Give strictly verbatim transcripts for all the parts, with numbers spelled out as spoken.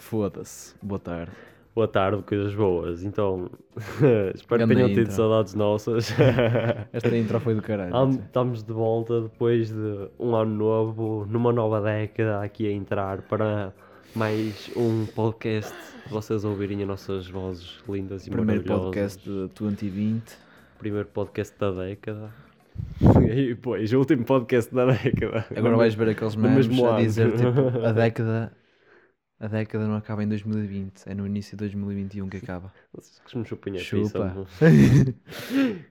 Foda-se. Boa tarde. Boa tarde, coisas boas. Então, espero que tenham tido intro. Saudades nossas. Esta intro foi do caralho. Estamos de volta depois de um ano novo, numa nova década, aqui a entrar para mais um podcast. Vocês ouvirem as nossas vozes lindas e Primeiro maravilhosas. Primeiro podcast de vinte vinte. Primeiro podcast da década. E pois, o último podcast da década. Agora vais ver aqueles memes a dizer tipo, a década a década não acaba em dois mil e vinte, é no início de dois mil e vinte e um que acaba. Vocês que me chupem a pizza.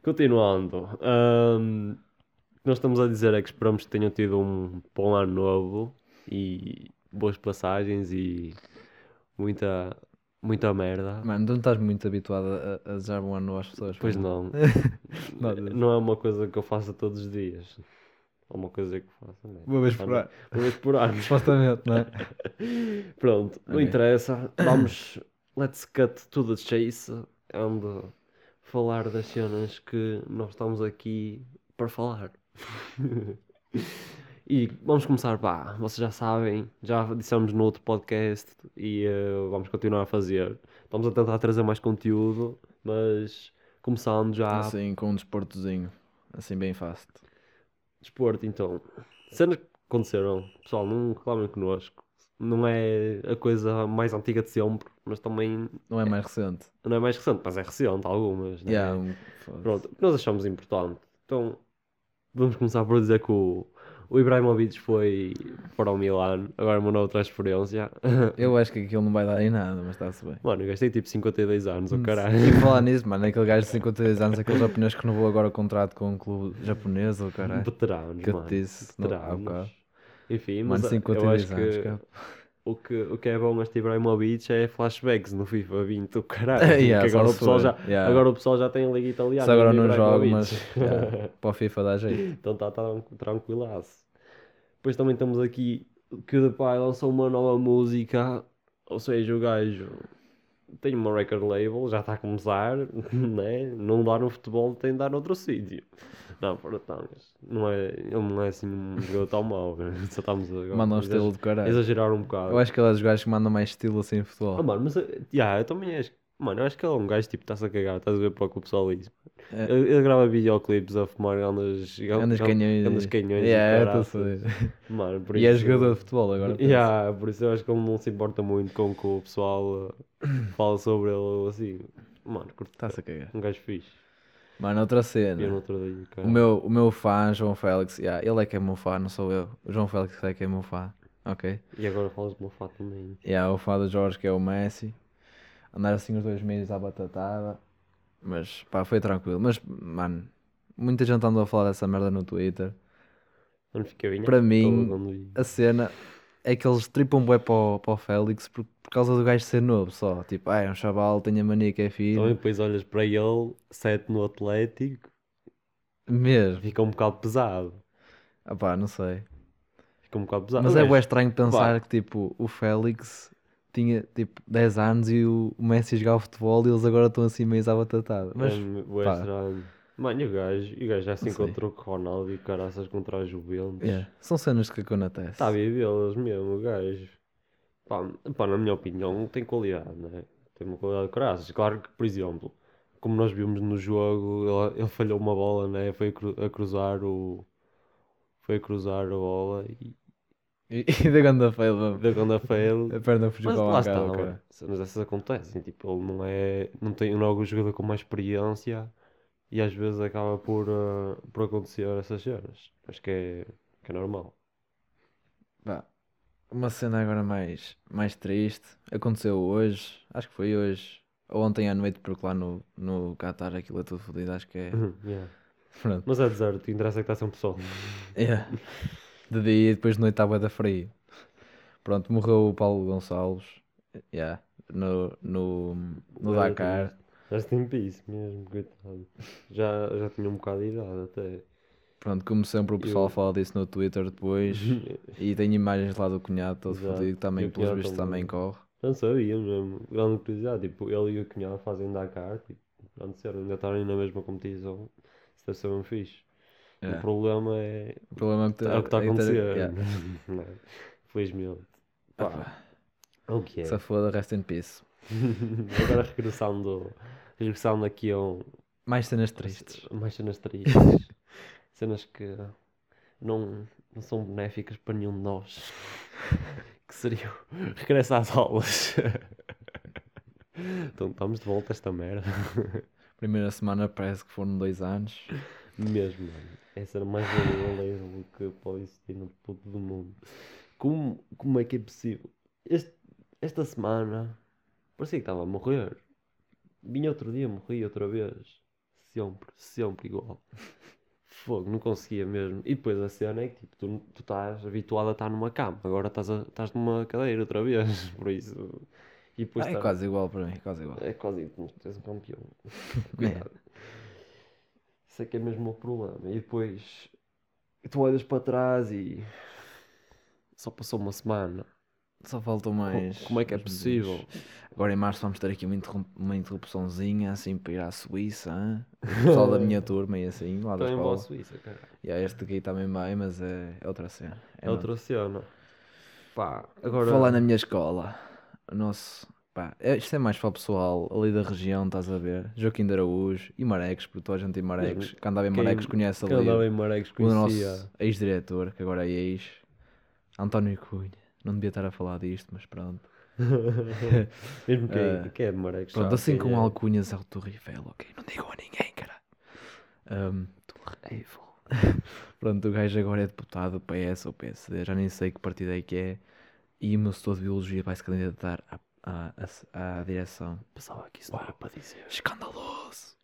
Continuando, um, o que nós estamos a dizer é que esperamos que tenham tido um bom ano novo e boas passagens e muita... Muita merda. Mano, tu não estás muito habituado a, a desejar bom ano às pessoas. Pois não. não. Não é uma coisa que eu faço todos os dias. É uma coisa que eu faço. Né? Uma vez por ano. Uma vez por ano. Supostamente, não é? Pronto, okay. Não interessa. Vamos, let's cut to the chase. Onde falar das cenas que nós estamos aqui para falar. E vamos começar, pá, vocês já sabem, já dissemos no outro podcast e uh, vamos continuar a fazer. Estamos a tentar trazer mais conteúdo, mas começando já... Assim, com um desportozinho, assim bem fácil. Desporto, então. Cenas que aconteceram, pessoal, não reclamem connosco. Não é a coisa mais antiga de sempre, mas também... Não é mais recente. Não é mais recente, mas é recente, algumas, não é? Yeah, pronto, o que nós achamos importante. Então, vamos começar por dizer que o... O Ibrahimovic foi para o Milan, agora uma nova transferência. Eu acho que aquilo não vai dar em nada, mas está-se bem. Mano, eu gastei tipo cinquenta e dois anos, o caralho. E falar nisso, mano, aquele gajo de cinquenta e dois anos, aquele japonês que renovou agora o contrato com um clube japonês, o caralho. Veteranos, que mano. Que eu te disse, veteranos. Não, enfim, mas mano, cinquenta e dois anos, que... cara. O que, o que é bom neste Ibrahimovic é flashbacks no FIFA vinte, o caralho. Yeah, agora, o pessoal já, yeah. agora o pessoal já tem a Liga Italiana. Se agora não jogo, mas yeah, para o FIFA dá jeito. Então está tá, tranquilaço. Depois também temos aqui que o Depai lançou uma nova música. Ou seja, o gajo tem uma record label, já está a começar, né? Não dá no futebol, tem de dar noutro sítio. Não, para tangas. Não é, ele não é assim um jogador tão mau. Só estamos agora. Manda um estilo de caralho. Exagerar um bocado. Eu acho que ele é dos gajos que mandam mais estilo assim em futebol. Ah, mano, mas yeah, eu também acho. Mano, eu acho que ele é um gajo tipo está-se a cagar, estás a ver para o que o pessoal diz. É. Ele, ele grava videoclipes a fumar andas, andas canhões. Andas canhões. Yeah, eu estou a saber. Mano, por isso, e é jogador de futebol agora. Yeah, por isso eu acho que ele não se importa muito com o que o pessoal fala sobre ele assim. Mano, curto. Está-se a cagar. Um gajo fixe. Mano, outra cena. Dia, o, meu, o meu fã, João Félix, yeah, ele é que é meu fã, não sou eu. O João Félix é que é meu fã, ok? E agora falas do meu fã também. Yeah, o fã do Jorge, que é o Messi. Andar assim os dois meses à batatada. Mas, pá, foi tranquilo. Mas, mano, muita gente andou a falar dessa merda no Twitter. Não fica bem. Para mim, a cena é que eles tripam bué para o, para o Félix por, por causa do gajo ser novo só. Tipo, ah, é um chaval, tem a mania que é filho. Então depois olhas para ele, sete no Atlético. Mesmo. Fica um bocado pesado. Ah pá, não sei. Fica um bocado pesado. Mas, mas é bué estranho pensar pá. que, tipo, o Félix tinha, tipo, dez anos e o Messi jogava futebol e eles agora estão assim meio à batatada. Mas, é, pá. Estranho. Mano, e o gajo, o gajo já se encontrou com o Ronaldo e o caraças contra a Juventus. Yeah. São cenas que acontecem. Está a vivê-las mesmo, o gajo. Pá, pá, na minha opinião, tem qualidade, né? Tem uma qualidade de caraças. Claro que, por exemplo, como nós vimos no jogo, ele, ele falhou uma bola, né? Foi a cruzar o... Foi a cruzar a bola e... E da ganda fail, da ganda fail, a perna fugiu para lá está, cara. Mas essas acontecem, tipo, ele não é, não tem logo um jogador com mais experiência e às vezes acaba por, uh, por acontecer essas cenas. Acho que é, que é normal. Bah, uma cena agora mais, mais triste, aconteceu hoje, acho que foi hoje, ou ontem à noite, porque lá no, no Qatar aquilo é tudo fodido, acho que é. Yeah. Pronto. Mas é deserto, o que interessa é que está sempre sol. Yeah. De dia e depois de noite está bué da frio. Pronto, morreu o Paulo Gonçalves. Yeah, no, no, no Dakar. Já tinha isso mesmo, coitado. Já, já tinha um bocado de idade até. Pronto, como sempre o pessoal eu... fala disso no Twitter depois. E tem imagens lá do cunhado todo fodido, que também pelos vistos também corre. Não sabia mesmo, grande curiosidade. Tipo, ele e o cunhado fazem Dakar. Tipo, não sei, ainda estarem na mesma competição. Isso deve ser um fixe. É. O problema é o problema que está é a acontecer. Felizmente. Okay. Se foda, rest in peace. Agora regressando, regressando aqui a um... Mais cenas tristes. Mais cenas tristes. Cenas que não, não são benéficas para nenhum de nós. Que seriam regresso às aulas. Então estamos de volta a esta merda. Primeira semana parece que foram dois anos. Mesmo, mano. Essa era mais verdadeiro que pode existir no puto do mundo. Como, como é que é possível? Este, esta semana parecia que estava a morrer. Vinha outro dia, morri outra vez. Sempre, sempre igual. Fogo, não conseguia mesmo. E depois a cena é que tipo, tu, tu estás habituado a estar numa cama. Agora estás, a, estás numa cadeira outra vez. Por isso... E depois ah, tá... É quase igual para mim, é quase igual. É quase, tens um campeão. Cuidado. Isso é que é mesmo o problema. E depois tu olhas para trás e só passou uma semana. Só faltou mais. Como, como é que é possível? Dias. Agora em março vamos ter aqui uma, interrom- uma interrupçãozinha assim para ir à Suíça. Hein? O pessoal da minha turma e assim, lá da escola. Também vou à Suíça, cara. E yeah, este aqui também vai, mas é, é outra cena. É, é outra cena. Pá, agora... Falar na minha escola. Nosso, pá, isto é mais para o pessoal ali da região, estás a ver? Joaquim de Araújo e Marex, porque toda a gente tem Marex. Quem andava em Marex conhece ali o nosso ex-diretor, que agora é ex, António Cunha. Não devia estar a falar disto, mas pronto. Mesmo que é, uh, que é de Marex. Pronto, assim com é. Alcunhas ao Torrivelo, ok? Não digam a ninguém, cara. Um, Torrivelo. Pronto, o gajo agora é deputado do P S ou P S D, já nem sei que partido é que é. E o meu setor de Biologia vai se candidatar à, à, à, à direção. Pensava que isso não era para dizer. Escandaloso!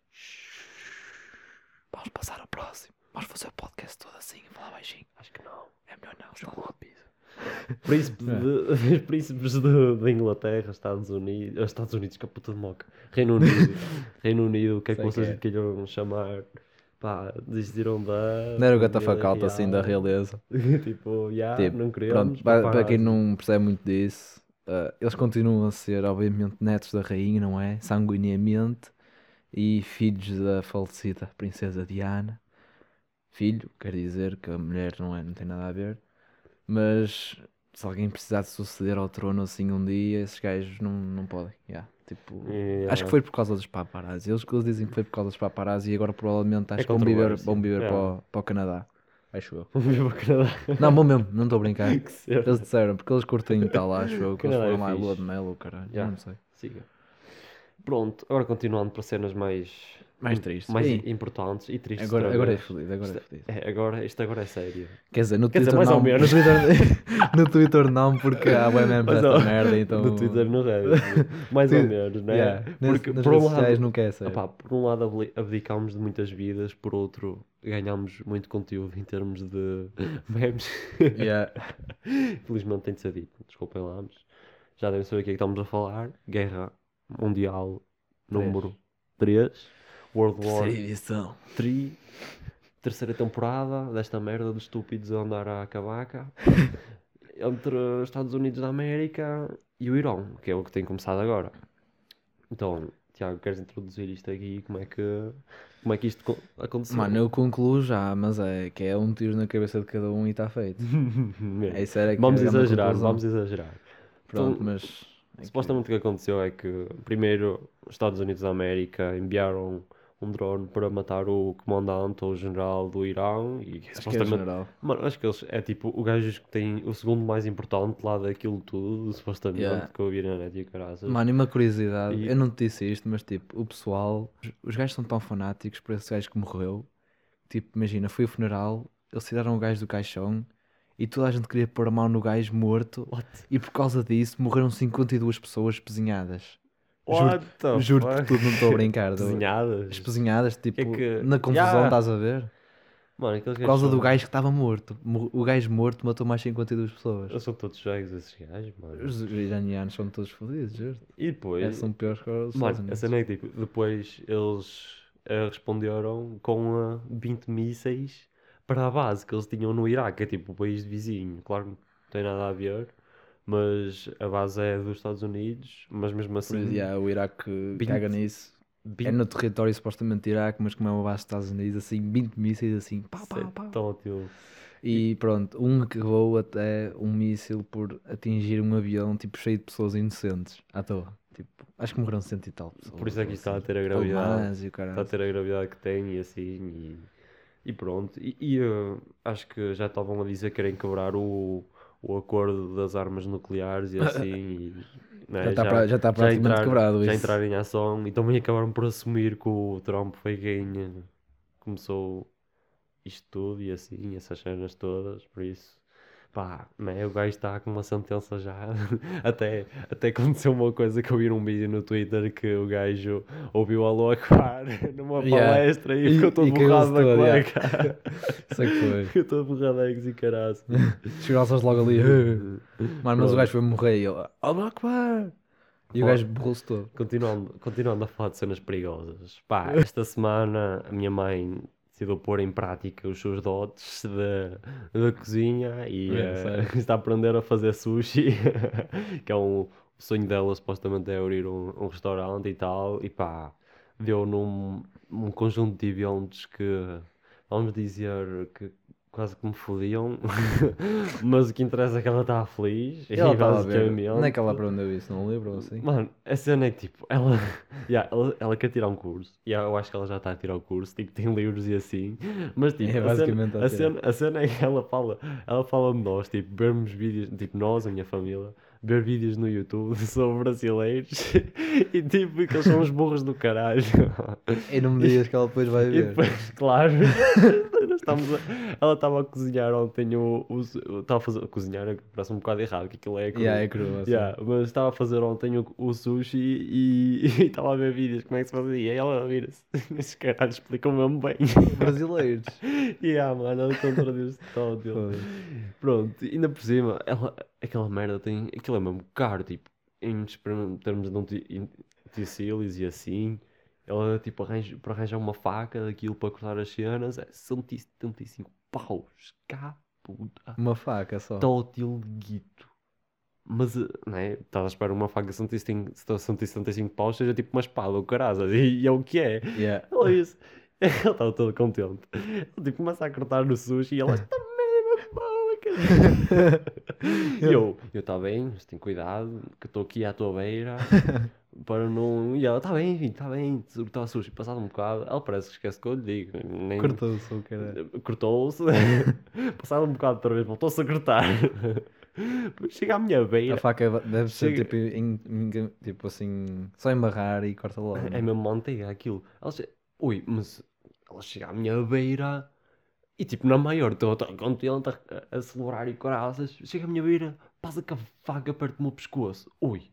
Vamos passar ao próximo. Vamos fazer o podcast todo assim e falar baixinho. Acho que não. É melhor não. Estou rápido. Príncipes, de, príncipes de, de Inglaterra, Estados Unidos... Estados Unidos, caputa de moca. Reino Unido. Reino Unido, o que é que sei vocês que é. Queriam chamar... Pá, desistiram da... Não era o gatafacalto assim da realeza. Tipo, já, yeah, tipo, não queríamos. Pronto, para, para quem não percebe muito disso, uh, eles continuam a ser, obviamente, netos da rainha, não é? Sanguineamente. E filhos da falecida princesa Diana. Filho, quer dizer que a mulher não, é, não tem nada a ver. Mas se alguém precisar de suceder ao trono assim um dia, esses gajos não, não podem, já. Yeah. Tipo, yeah. Acho que foi por causa dos paparazzi. Eles que eles dizem que foi por causa dos paparazzi e agora provavelmente acho é que vão viver, vão viver yeah. para, o, para o Canadá. Acho eu. Vão viver para o Canadá. Não, bom mesmo, não estou a brincar. Eles disseram, porque eles curtem tal, acho eu, que eles foram lá à lua de mel ou caralho. Yeah. Não sei. Siga. Pronto, agora continuando para cenas mais, mais tristes, mais e... importantes e tristes. Agora, agora é fodido, agora isto é fodido. É, agora, isto agora é sério. Quer dizer, no Quer Twitter dizer, não, no Twitter, no Twitter não, porque há webmans desta merda, então... No Twitter não é, mais ou menos, não é? Yeah. Porque, nas, nas por redes um lado, sociais nunca é sério. Opá, por um lado abdicámos de muitas vidas, por outro ganhámos muito conteúdo em termos de memes. Yeah. Felizmente tem de ser dito, desculpem lá, mas já devem saber o que é que estamos a falar. Guerra Mundial número três, World War três, terceira temporada desta merda de estúpidos a andar à cabaca entre os Estados Unidos da América e o Irão, que é o que tem começado agora. Então, Tiago, queres introduzir isto aqui? Como é que, como é que isto aconteceu? Mano, eu concluo já, mas é que é um tiro na cabeça de cada um e está feito. É, isso era que vamos exagerar, vamos exagerar. Pronto, então, mas... Supostamente o que aconteceu é que, primeiro, os Estados Unidos da América enviaram um drone para matar o comandante ou o general do Irão. E, acho supostamente, que é general. Mano, acho que eles, é tipo o gajo que tem o segundo mais importante lá daquilo tudo, supostamente, yeah. Que eu ouvi na net e o caraças. Mano, e uma curiosidade, e... eu não te disse isto, mas tipo, o pessoal, os gajos são tão fanáticos por esse gajo que morreu. Tipo, imagina, foi o funeral, eles tiraram o gajo do caixão. E toda a gente queria pôr a mão no gajo morto. What? E por causa disso morreram cinquenta e duas pessoas pezinhadas. Juro, juro por tudo, não estou a brincar. Pezinhadas? Espezinhadas, tipo, é que... na confusão, yeah. Estás a ver? Mano, por causa do gajo que estava morto. O gajo morto matou mais cinquenta e duas pessoas. Eu sou todos jogos esses gajos, mano. Os iranianos são todos fodidos, juro. E depois... É, são piores que os Estados Unidos. Essa não é tipo, depois eles uh, responderam com uh, vinte mísseis... para a base que eles tinham no Iraque, é tipo o país de vizinho, claro que não tem nada a ver, mas a base é dos Estados Unidos, mas mesmo assim... Pois, yeah, o Iraque vinte, caga nisso, vinte... é no território supostamente do Iraque, mas como é uma base dos Estados Unidos, assim, vinte mísseis assim, pá, pá, pá. Então, E pronto, um acabou até um míssil por atingir um avião tipo cheio de pessoas inocentes à toa. Tipo, acho que morreram cento e tal pessoas. Por isso é que isto está a ter a gravidade. Está a ter a gravidade que tem e assim. E, e pronto. E, e uh, acho que já estavam a dizer que querem quebrar o, o acordo das armas nucleares e assim. E, né, já está pra, já tá praticamente já entrar, quebrado isso. Já entraram em ação e também acabaram por assumir que o Trump foi quem começou isto tudo e assim, essas cenas todas, por isso. Pá, né, o gajo está com uma sentença já. Até, até aconteceu uma coisa que eu vi num vídeo no Twitter que o gajo ouviu Alô Akbar numa palestra yeah. e ficou todo borrado da cueca. Sei que foi. Ficou todo borrado da cueca e caralho. Chegaram-se logo ali. Mas, mas o gajo foi morrer e ele, Alô Akbar! E o gajo borrou-se todo. Continuando, continuando a falar de cenas perigosas. Pá, esta semana a minha mãe decidiu pôr em prática os seus dotes da, da cozinha e é, uh, está a aprender a fazer sushi, que é um o sonho dela, supostamente, é abrir um, um restaurante e tal, e pá, deu num um conjunto de eventos que, vamos dizer, que quase que me fodiam, mas o que interessa é que ela está feliz. E ela estava a ver, não é que ela aprendeu isso, não lembro ou assim? Mano, a cena é que tipo, ela, yeah, ela, ela quer tirar um curso, e yeah, eu acho que ela já está a tirar o curso, tipo, tem livros e assim, mas tipo, é, a, cena, a, a, cena, a cena é que ela fala, ela fala de nós, tipo, vermos vídeos, tipo, nós, a minha família, ver vídeos no YouTube sobre brasileiros e tipo, que eles são os burros do caralho. E não me digas que ela depois vai ver. E depois, claro, estamos a, ela estava a cozinhar ontem, o, o, estava a fazer, cozinhar parece um bocado errado, que aquilo é cru. Yeah, é cru assim. Yeah, mas estava a fazer ontem o, o sushi e, e, e estava a ver vídeos como é que se fazia. E ela vira-se, esses caralhos explicam mesmo bem. Brasileiros. E yeah, mano, ela contradiz-se total. Pronto, ainda por cima, ela, aquela merda tem, aquilo é mesmo caro, tipo, em termos de utensílios e assim. Ela, tipo, arranja, para arranjar uma faca daquilo para cortar as cenas, é, são setenta e cinco paus, cá, puta. Uma faca só. Tótil guito. Mas, não é? Estás a esperar uma faca de cento e setenta e cinco paus seja tipo uma espada ou caralho, e, e é o que é. Yeah. Ela disse, ela estava toda contente. Ela, tipo, começa a cortar no sushi e ela, esta merda, e eu, eu, está bem, mas tem cuidado, que estou aqui à tua beira. Para não. E ela, está bem, filho, está bem. Cortou a sushi, passado um bocado. Ela parece que esquece o que eu lhe digo. Nem... Cortou-se, o cara. Cortou-se. Passado um bocado outra vez, voltou-se a cortar. Chega à minha beira. A faca deve ser Chega... tipo, em, tipo assim, só embarrar e corta logo. É mesmo manteiga aquilo. Ela chega... Ui, mas ela chega à minha beira e tipo, na maior, estou contente a celebrar e coraças. Chega à minha beira, passa com a faca perto do meu pescoço. Ui.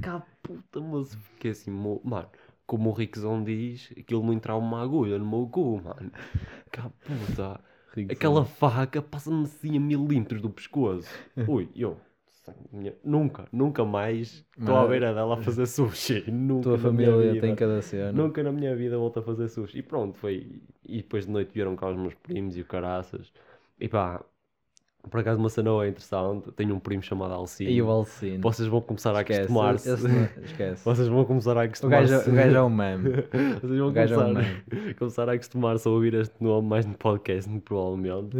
Cá puta, mas fiquei assim, mano, como o Rickson diz, aquilo não entrava uma agulha no meu cu, mano. Cá puta, Rickson. Aquela faca passa-me assim a milímetros do pescoço. Ui, eu, nunca, nunca mais estou à beira dela a fazer sushi. Nunca. Tua família vida, tem cada cena. Nunca na minha vida volto a fazer sushi. E pronto, foi. E depois de noite vieram cá os meus primos e o caraças. E pá. Por acaso uma cena é interessante, tenho um primo chamado Alcino. E o Alcino. Vocês vão começar a esquece, acostumar-se. Não... Esquece. Vocês vão começar a acostumar-se. O gajo é um meme. Vocês vão começar, é um meme. começar a acostumar-se a ouvir este nome mais no podcast, provavelmente.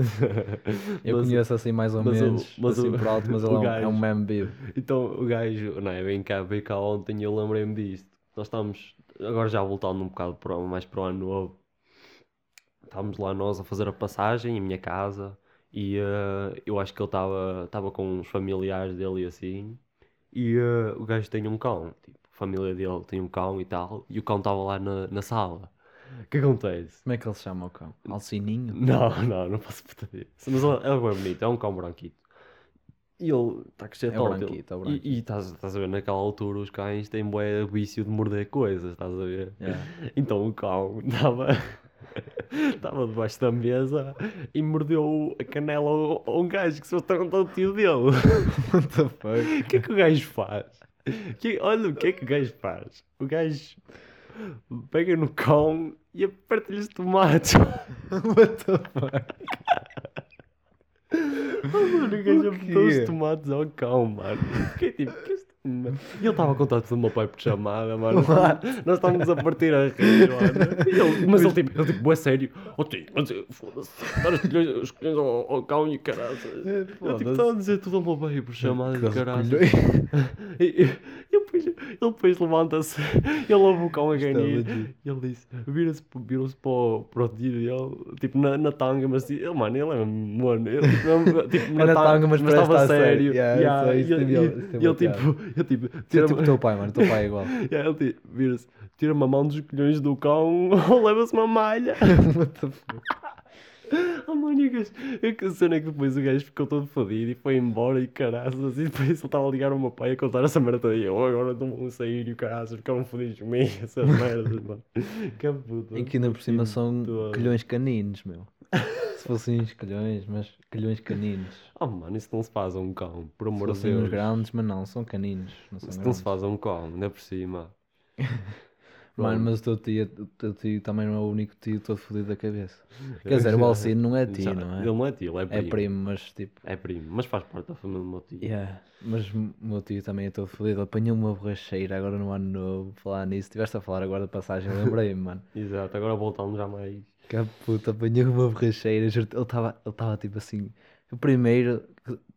Eu mas, conheço assim mais ou mas menos, o, mas assim o, por alto, mas ele é um meme vivo. Então o gajo, não é, vem cá, veio cá ontem e eu lembrei-me disto. Nós estamos, agora já voltando um bocado para, mais para o ano novo, estávamos lá nós a fazer a passagem em minha casa. E uh, eu acho que ele estava com uns familiares dele e assim. E uh, o gajo tem um cão. Tipo, a família dele tem um cão e tal. E o cão estava lá na, na sala. O que acontece? Como é que ele se chama o cão? Alcininho? Não, não, não posso portar. Mas ele é bem bonito, é um cão branquito. E ele está com cheio de óleo. E estás a ver, naquela altura os cães têm bué vício de morder coisas, estás a ver? Yeah. Então o cão estava. Estava debaixo da mesa e mordeu a canela a um gajo que se tratou do tio dele. What the fuck? O que é que o gajo faz? Que, olha o que é que o gajo faz. O gajo pega no cão e aperta-lhe os tomates. What the fuck? Mano, o gajo botou os tomates ao cão, mano. Fiquei tipo, que este... E ele estava a contar tudo do meu pai por chamada, mano. Nós estávamos a partir a rir, mano. Mas ele tipo, ele tipo, é sério. Oh, tio, mas foda-se, dar os colhões ao, ao cão e caralho. Ele tipo, estava a dizer tudo ao meu pai por chamada e caralho. E ele depois levanta-se, ele ouve o cão a ganhar. E ele disse, vira-se, virou-se para o, para o tio, tipo, na, na tanga, mas assim, ele, mano, ele é mano, ele tipo, na, na tanga, mas estava sério. E ele tipo... Eu tipo, tira tipo o teu pai, mano, o teu pai é igual. Yeah, ele tipo, vira-se, tira-me a mão dos colhões do cão ou leva-se uma malha. What the fuck? Oh, mano, e o gajo, a cena é que depois o gajo ficou todo fodido e foi embora e caraças. E depois ele estava a ligar ao meu pai a contar essa merda e eu agora estou a sair e o caraças ficaram fodidos comigo, essas merdas, mano. Que puta. E que ainda por cima são colhões caninos, meu. Se fossem uns calhões, mas calhões caninos. Oh mano, isso não se faz a um cão, por amor de Deus. São grandes, mas não, são caninos. Não são isso grandes. Não se faz a um cão, ainda por cima. Mano, mas o teu tio, o teu tio também não é o único tio todo fodido da cabeça. Quer dizer, o Alcino não é tio, já, não é? Ele não é tio, ele é primo. É primo, mas tipo... É primo, mas faz parte da família do meu tio. Yeah. Mas o meu tio também é todo fodido. Apanhou uma borracheira agora no ano novo, falar nisso. Estiveste a falar agora da passagem, lembrei-me, mano. Exato, agora voltamos já mais... Que puta, apanhou uma borracheira. Ele estava ele tava, tipo assim... O primeiro,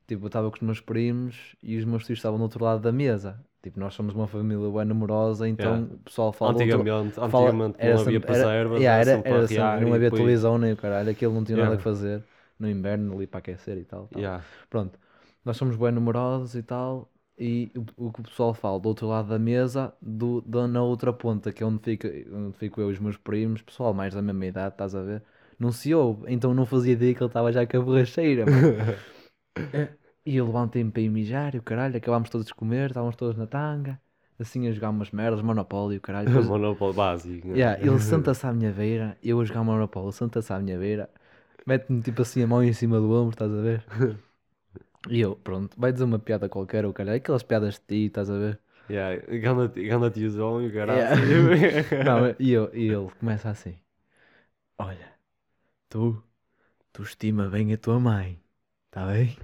tipo, eu estava com os meus primos e os meus tios estavam do outro lado da mesa. Tipo, nós somos uma família bem numerosa, então yeah. O pessoal fala... Antigamente, outro, fala, antigamente não sempre, havia passeiros, yeah, era, era sempre, não havia depois... televisão nem o caralho, aquilo não tinha yeah. nada a fazer. No inverno, ali para aquecer e tal. tal. Yeah. Pronto, nós somos bem numerosos e tal, e o, o que o pessoal fala do outro lado da mesa, do, do, na outra ponta, que é onde, fica, onde fico eu e os meus primos, pessoal mais da mesma idade, estás a ver? Não se ouve, então não fazia ideia que ele estava já com a borracheira. E eu levantei-me para ir mijar e o caralho, acabámos todos de comer, estávamos todos na tanga, assim a jogar umas merdas, Monopólio e o caralho. Depois... Monopólio básico. Né? Yeah, ele senta-se à minha beira, eu a jogar Monopólio, senta-se à minha beira, mete-me tipo assim a mão em cima do ombro, estás a ver? E eu, pronto, vai dizer uma piada qualquer ou caralho, aquelas piadas de ti, estás a ver? Yeah, ganda tiozão e o caralho. Yeah. Não, e, eu, e ele começa assim, olha... Tu, tu estima bem a tua mãe, tá bem?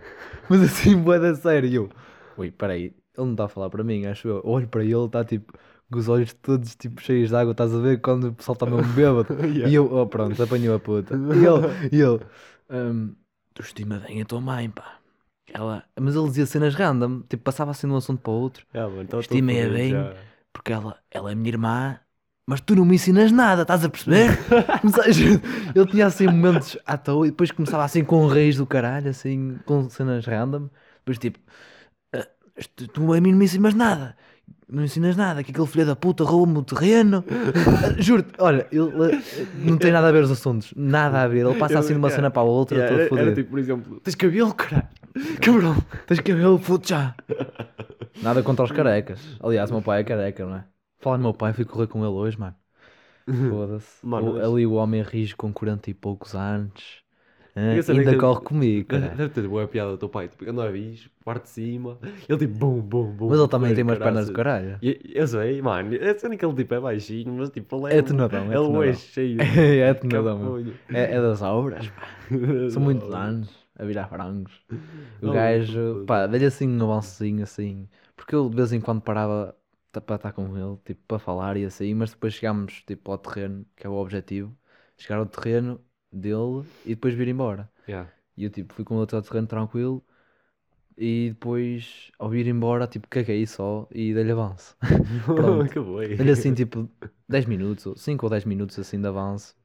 Mas assim, bué da sério. E eu, ui, peraí, ele não está a falar para mim, acho eu. Olho para ele, está tipo, com os olhos todos tipo cheios de água, estás a ver? Quando o pessoal está mesmo bêbado. Yeah. E eu, oh pronto, apanhou a puta. E ele, e ele um, tu estima bem a tua mãe, pá. Ela, mas ele dizia cenas random, tipo, passava assim de um assunto para o outro. Yeah, então estima-a bem, já. Porque ela, ela é minha irmã. Mas tu não me ensinas nada, estás a perceber? Ele tinha assim momentos à toa e depois começava assim com reis do caralho, assim, com cenas random. Depois tipo, tu a mim não me ensinas nada, não me ensinas nada, que aquele filho da puta rouba-me o terreno. Juro-te, olha, ele não tem nada a ver os assuntos, nada a ver. Ele passa assim de uma cena para a outra, yeah, todo fodido. Era tipo, por exemplo, tens cabelo, caralho? Cabrão, tens cabelo, puto já. Nada contra os carecas. Aliás, o meu pai é careca, não é? Falar no meu pai, fui correr com ele hoje, mano. Foda-se. Mano, o, ali o homem rijo com quarenta e poucos anos. Ah, ainda que corre que... comigo. Cara. Deve ter boa piada do teu pai. Tipo, anda a rijo, parte de cima. Ele tipo, bum, bum, bum. Mas ele também tem umas pernas do caralho. Eu, eu sei, mano. É sendo que ele tipo, é baixinho, mas tipo, ele é... É tenadão, é Ele é cheio. É tenadão, mano. É, é das obras, pá. São muitos anos a virar frangos. O gajo, pá, dei-lhe assim um avançozinho, assim. Porque eu de vez em quando parava... para estar com ele, tipo, para falar e assim, mas depois chegámos, tipo, ao terreno, que é o objetivo, chegar ao terreno dele e depois vir embora. Yeah. E eu, tipo, fui com ele até ao terreno tranquilo e depois, ao vir embora, tipo, caguei só e dei-lhe avanço. Pronto. Dei-lhe assim, tipo, dez minutos, cinco ou dez minutos assim de avanço,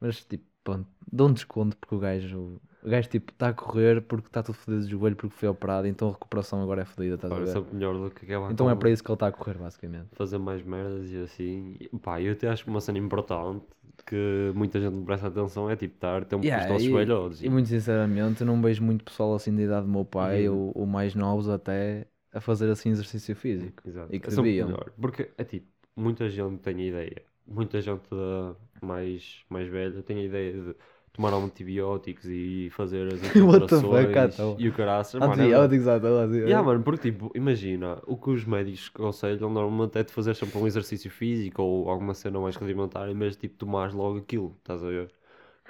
mas, tipo, pronto, dou um desconto porque o gajo... O gajo, tipo, está a correr porque está tudo fodido de joelho porque foi operado, então a recuperação agora é fodida, estás a ver? É melhor do que aquela... Então é para isso que ele está a correr, basicamente. Fazer mais merdas e assim... Pá, eu até acho que uma cena importante que muita gente não presta atenção é, tipo, estar tão yeah, posto ao joelho. Assim. E muito sinceramente, eu não vejo muito pessoal assim da idade do meu pai, uhum. ou, ou mais novos até, a fazer assim exercício físico. Exato. E que deviam. Porque, é tipo, muita gente tem a ideia, muita gente mais, mais velha tem a ideia de... tomar antibióticos e fazer as recuperações e o caraças. Antibióticos à toa. Yeah, mano, porque tipo, imagina, o que os médicos aconselham normalmente é de fazer sempre um exercício físico ou alguma cena mais rudimentar, em vez de tipo, tomares logo aquilo, estás a ver?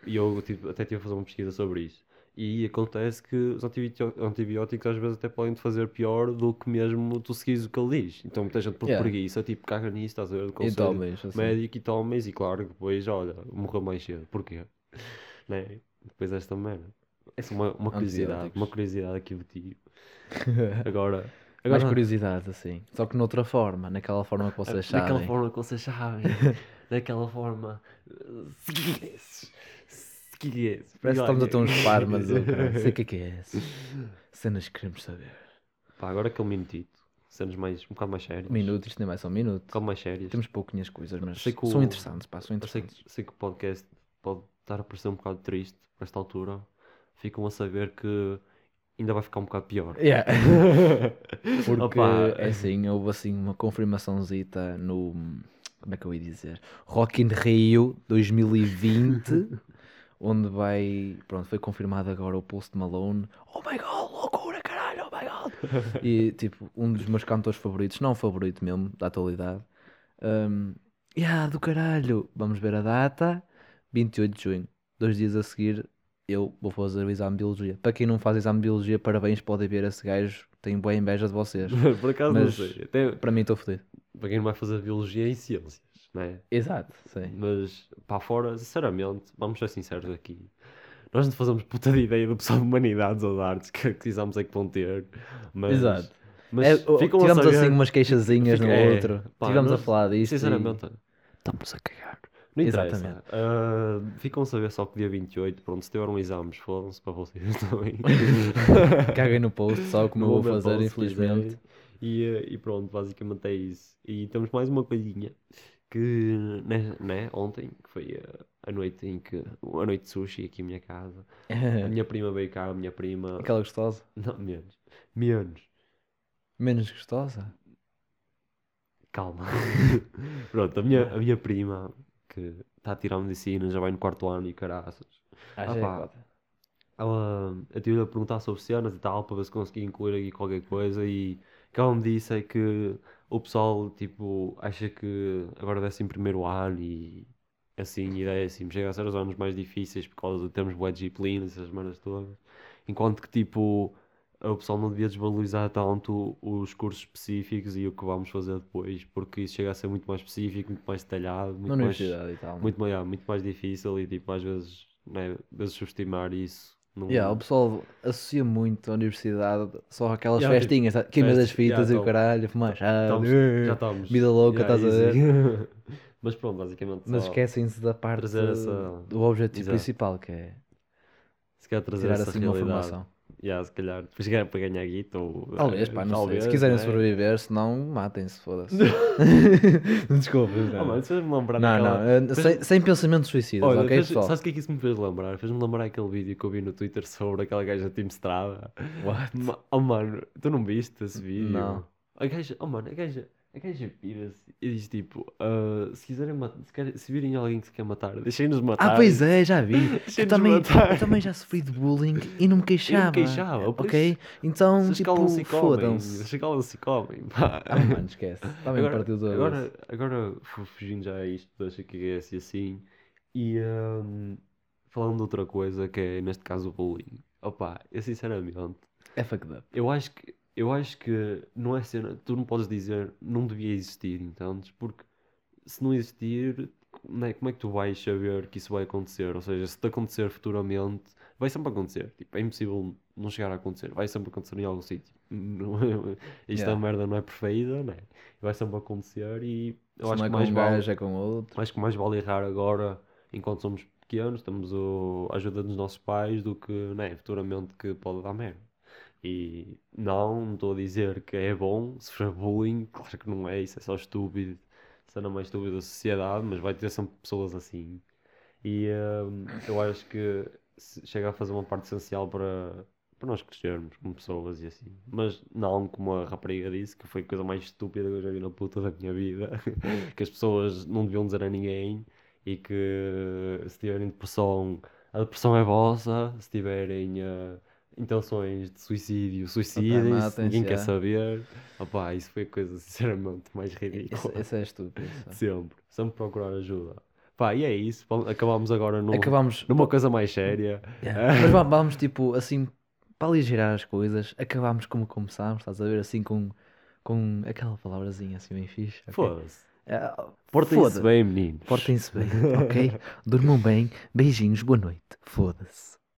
E eu tipo, até tive a fazer uma pesquisa sobre isso. E acontece que os antibióticos às vezes até podem te fazer pior do que mesmo tu seguires o que ele diz. Então muita gente por yeah. preguiça, tipo, caga nisso, estás a ver, do conselho e assim. médico e tomes, e claro que depois, olha, morreu mais cedo. Porquê? Né? Depois esta merda. Essa é uma, uma curiosidade, uma curiosidade aqui do tio. Agora... Agora, mais curiosidade, assim. Só que noutra forma, naquela forma que vocês sabem. Naquela forma que vocês sabem. Daquela forma... Seguires. Seguires. Parece que estamos a ter uns parmas. Sei o que é que é isso. Cenas que queremos saber. Pá, agora aquele minutito. Cenas mais, um bocado mais sérias. Minuto, isto nem mais só um minuto. Um bocado mais sérias. Temos pouquinhas coisas, mas sei que o... são interessantes, pá, são interessantes. Sei que, sei que o podcast pode estar a parecer um bocado triste, para esta altura. Ficam a saber que... ainda vai ficar um bocado pior. Yeah. Porque, opa, é assim, houve assim uma confirmaçãozita no... Como é que eu ia dizer? Rock in Rio dois mil e vinte. Onde vai... Pronto, foi confirmado agora o Post Malone. Oh my God, loucura, caralho, oh my God. E, tipo, um dos meus cantores favoritos, não favorito mesmo, da atualidade. Um, yeah, do caralho. Vamos ver a data. vinte e oito de junho. Dois dias a seguir... eu vou fazer o exame de biologia. Para quem não faz exame de biologia, parabéns, podem ver esse gajo, tenho boa inveja de vocês. Por acaso mas, não sei. Até para mim estou fodido. Para quem não vai fazer biologia é em ciências, não é? Exato, sim. Mas para fora, sinceramente, vamos ser sinceros aqui. Nós não fazemos puta de ideia do pessoal de Humanidades ou de Artes que precisamos é que vão ter. Mas... exato. Mas é, ficam tivemos a saber... assim umas queixazinhas fica... no é, outro. Pá, tivemos nós, a falar disto. Sinceramente, e... estamos a cagar. Não interessa. Uh, ficam a saber só que dia vinte e oito, pronto, se tiveram exames, foram-se para vocês também. Caguem no post, só como eu vou fazer, post, infelizmente. E, e pronto, basicamente é isso. E temos mais uma coisinha que, né, né, ontem, que foi a noite em que, a noite de sushi aqui em minha casa, a minha prima veio cá, a minha prima... Aquela gostosa? Não, menos. Menos. Menos gostosa? Calma. Pronto, a minha, a minha prima... que está a tirar medicina, já vai no quarto ano e caraças. Ah, pá, ela, eu tive-lhe a perguntar sobre cenas e tal, para ver se conseguia incluir aqui qualquer coisa, e o que ela me disse é que o pessoal, tipo, acha que agora desse em primeiro ano e assim, e daí assim, chega a ser os anos mais difíceis por causa de termos boa disciplina, essas merdas todas, enquanto que, tipo, o pessoal não devia desvalorizar tanto os cursos específicos e o que vamos fazer depois, porque isso chega a ser muito mais específico, muito mais detalhado, muito, mais, e tal, muito, mais, muito mais difícil e, tipo, às vezes, né, vezes subestimar isso. Não... Yeah, o pessoal associa muito a universidade só aquelas yeah, festinhas, tipo, queimas das fitas yeah, e o caralho, fumar, já, já estamos. Vida louca, yeah, estás a ver? Mas pronto, basicamente... Mas esquecem-se da parte essa... do objetivo Exato. Principal, que é... Se quer trazer tirar essa assim realidade. Uma formação. Yeah, se calhar, depois ganhar para ganhar guita ou... Talvez, pá, não talvez, sei. Se quiserem né? sobreviver, se não, matem-se, foda-se. Desculpa. Não, mano, se me lembrar não, naquela... não, sem, sem pensamentos suicidas, olha, ok, fez, pessoal? Sabes o que é que isso me fez lembrar? Fez-me lembrar aquele vídeo que eu vi no Twitter sobre aquela gaja Tim Strava. What? Ma... Oh, mano, tu não viste esse vídeo? Não. A gaja, oh, mano, a gaja... A gaja pira-se e diz tipo, uh, se quiserem matar, se, quer, se virem alguém que se quer matar, deixem-nos matar. Ah, pois é, já vi. eu, também, eu também já sofri de bullying e não me queixava. Eu me queixava, ok? Então, se tipo, foda-se. Se calam-se e comem. Ah, mano, esquece. Também agora, partiu do agora, agora, fugindo já a isto, deixa que é assim, assim. E um, falando de outra coisa, que é, neste caso, o bullying. Opa, eu sinceramente... É fucked up. Eu acho que... Eu acho que não é cena, tu não podes dizer não devia existir, então, porque se não existir, né, como é que tu vais saber que isso vai acontecer? Ou seja, se te acontecer futuramente, vai sempre acontecer. Tipo, é impossível não chegar a acontecer, vai sempre acontecer em algum sítio. Isto yeah. é merda, não é perfeita, né? Vai sempre acontecer e eu se acho não é que mais com vale, gajo, é com outro. Acho que mais vale errar agora enquanto somos pequenos, temos a ajuda dos nossos pais do que né, futuramente que pode dar merda. E não, não estou a dizer que é bom sofrer bullying, claro que não é, isso é só estúpido, sendo a mais estúpida da sociedade, mas vai ter sempre pessoas assim. E um, eu acho que chega a fazer uma parte essencial para, para nós crescermos como pessoas e assim. Mas não, como a rapariga disse, que foi a coisa mais estúpida que eu já vi na puta da minha vida, que as pessoas não deviam dizer a ninguém e que se tiverem depressão, a depressão é vossa, se tiverem... Uh, intenções de suicídio, suicídio, okay, ninguém quer saber. Opa, isso foi a coisa sinceramente mais ridícula. Isso, isso é estúpido. Isso. Sempre, sempre procurar ajuda. Pá, e é isso. Acabámos agora num, Acabamos... numa coisa mais séria. Yeah. Mas vamos, vamos, tipo, assim, para aligerar as coisas, acabámos como começámos, estás a ver? Assim, com, com aquela palavrazinha assim bem fixe. Okay? Foda-se. Uh, Portem-se bem, meninos. Portem-se bem, ok? Dormam bem. Beijinhos, boa noite. Foda-se.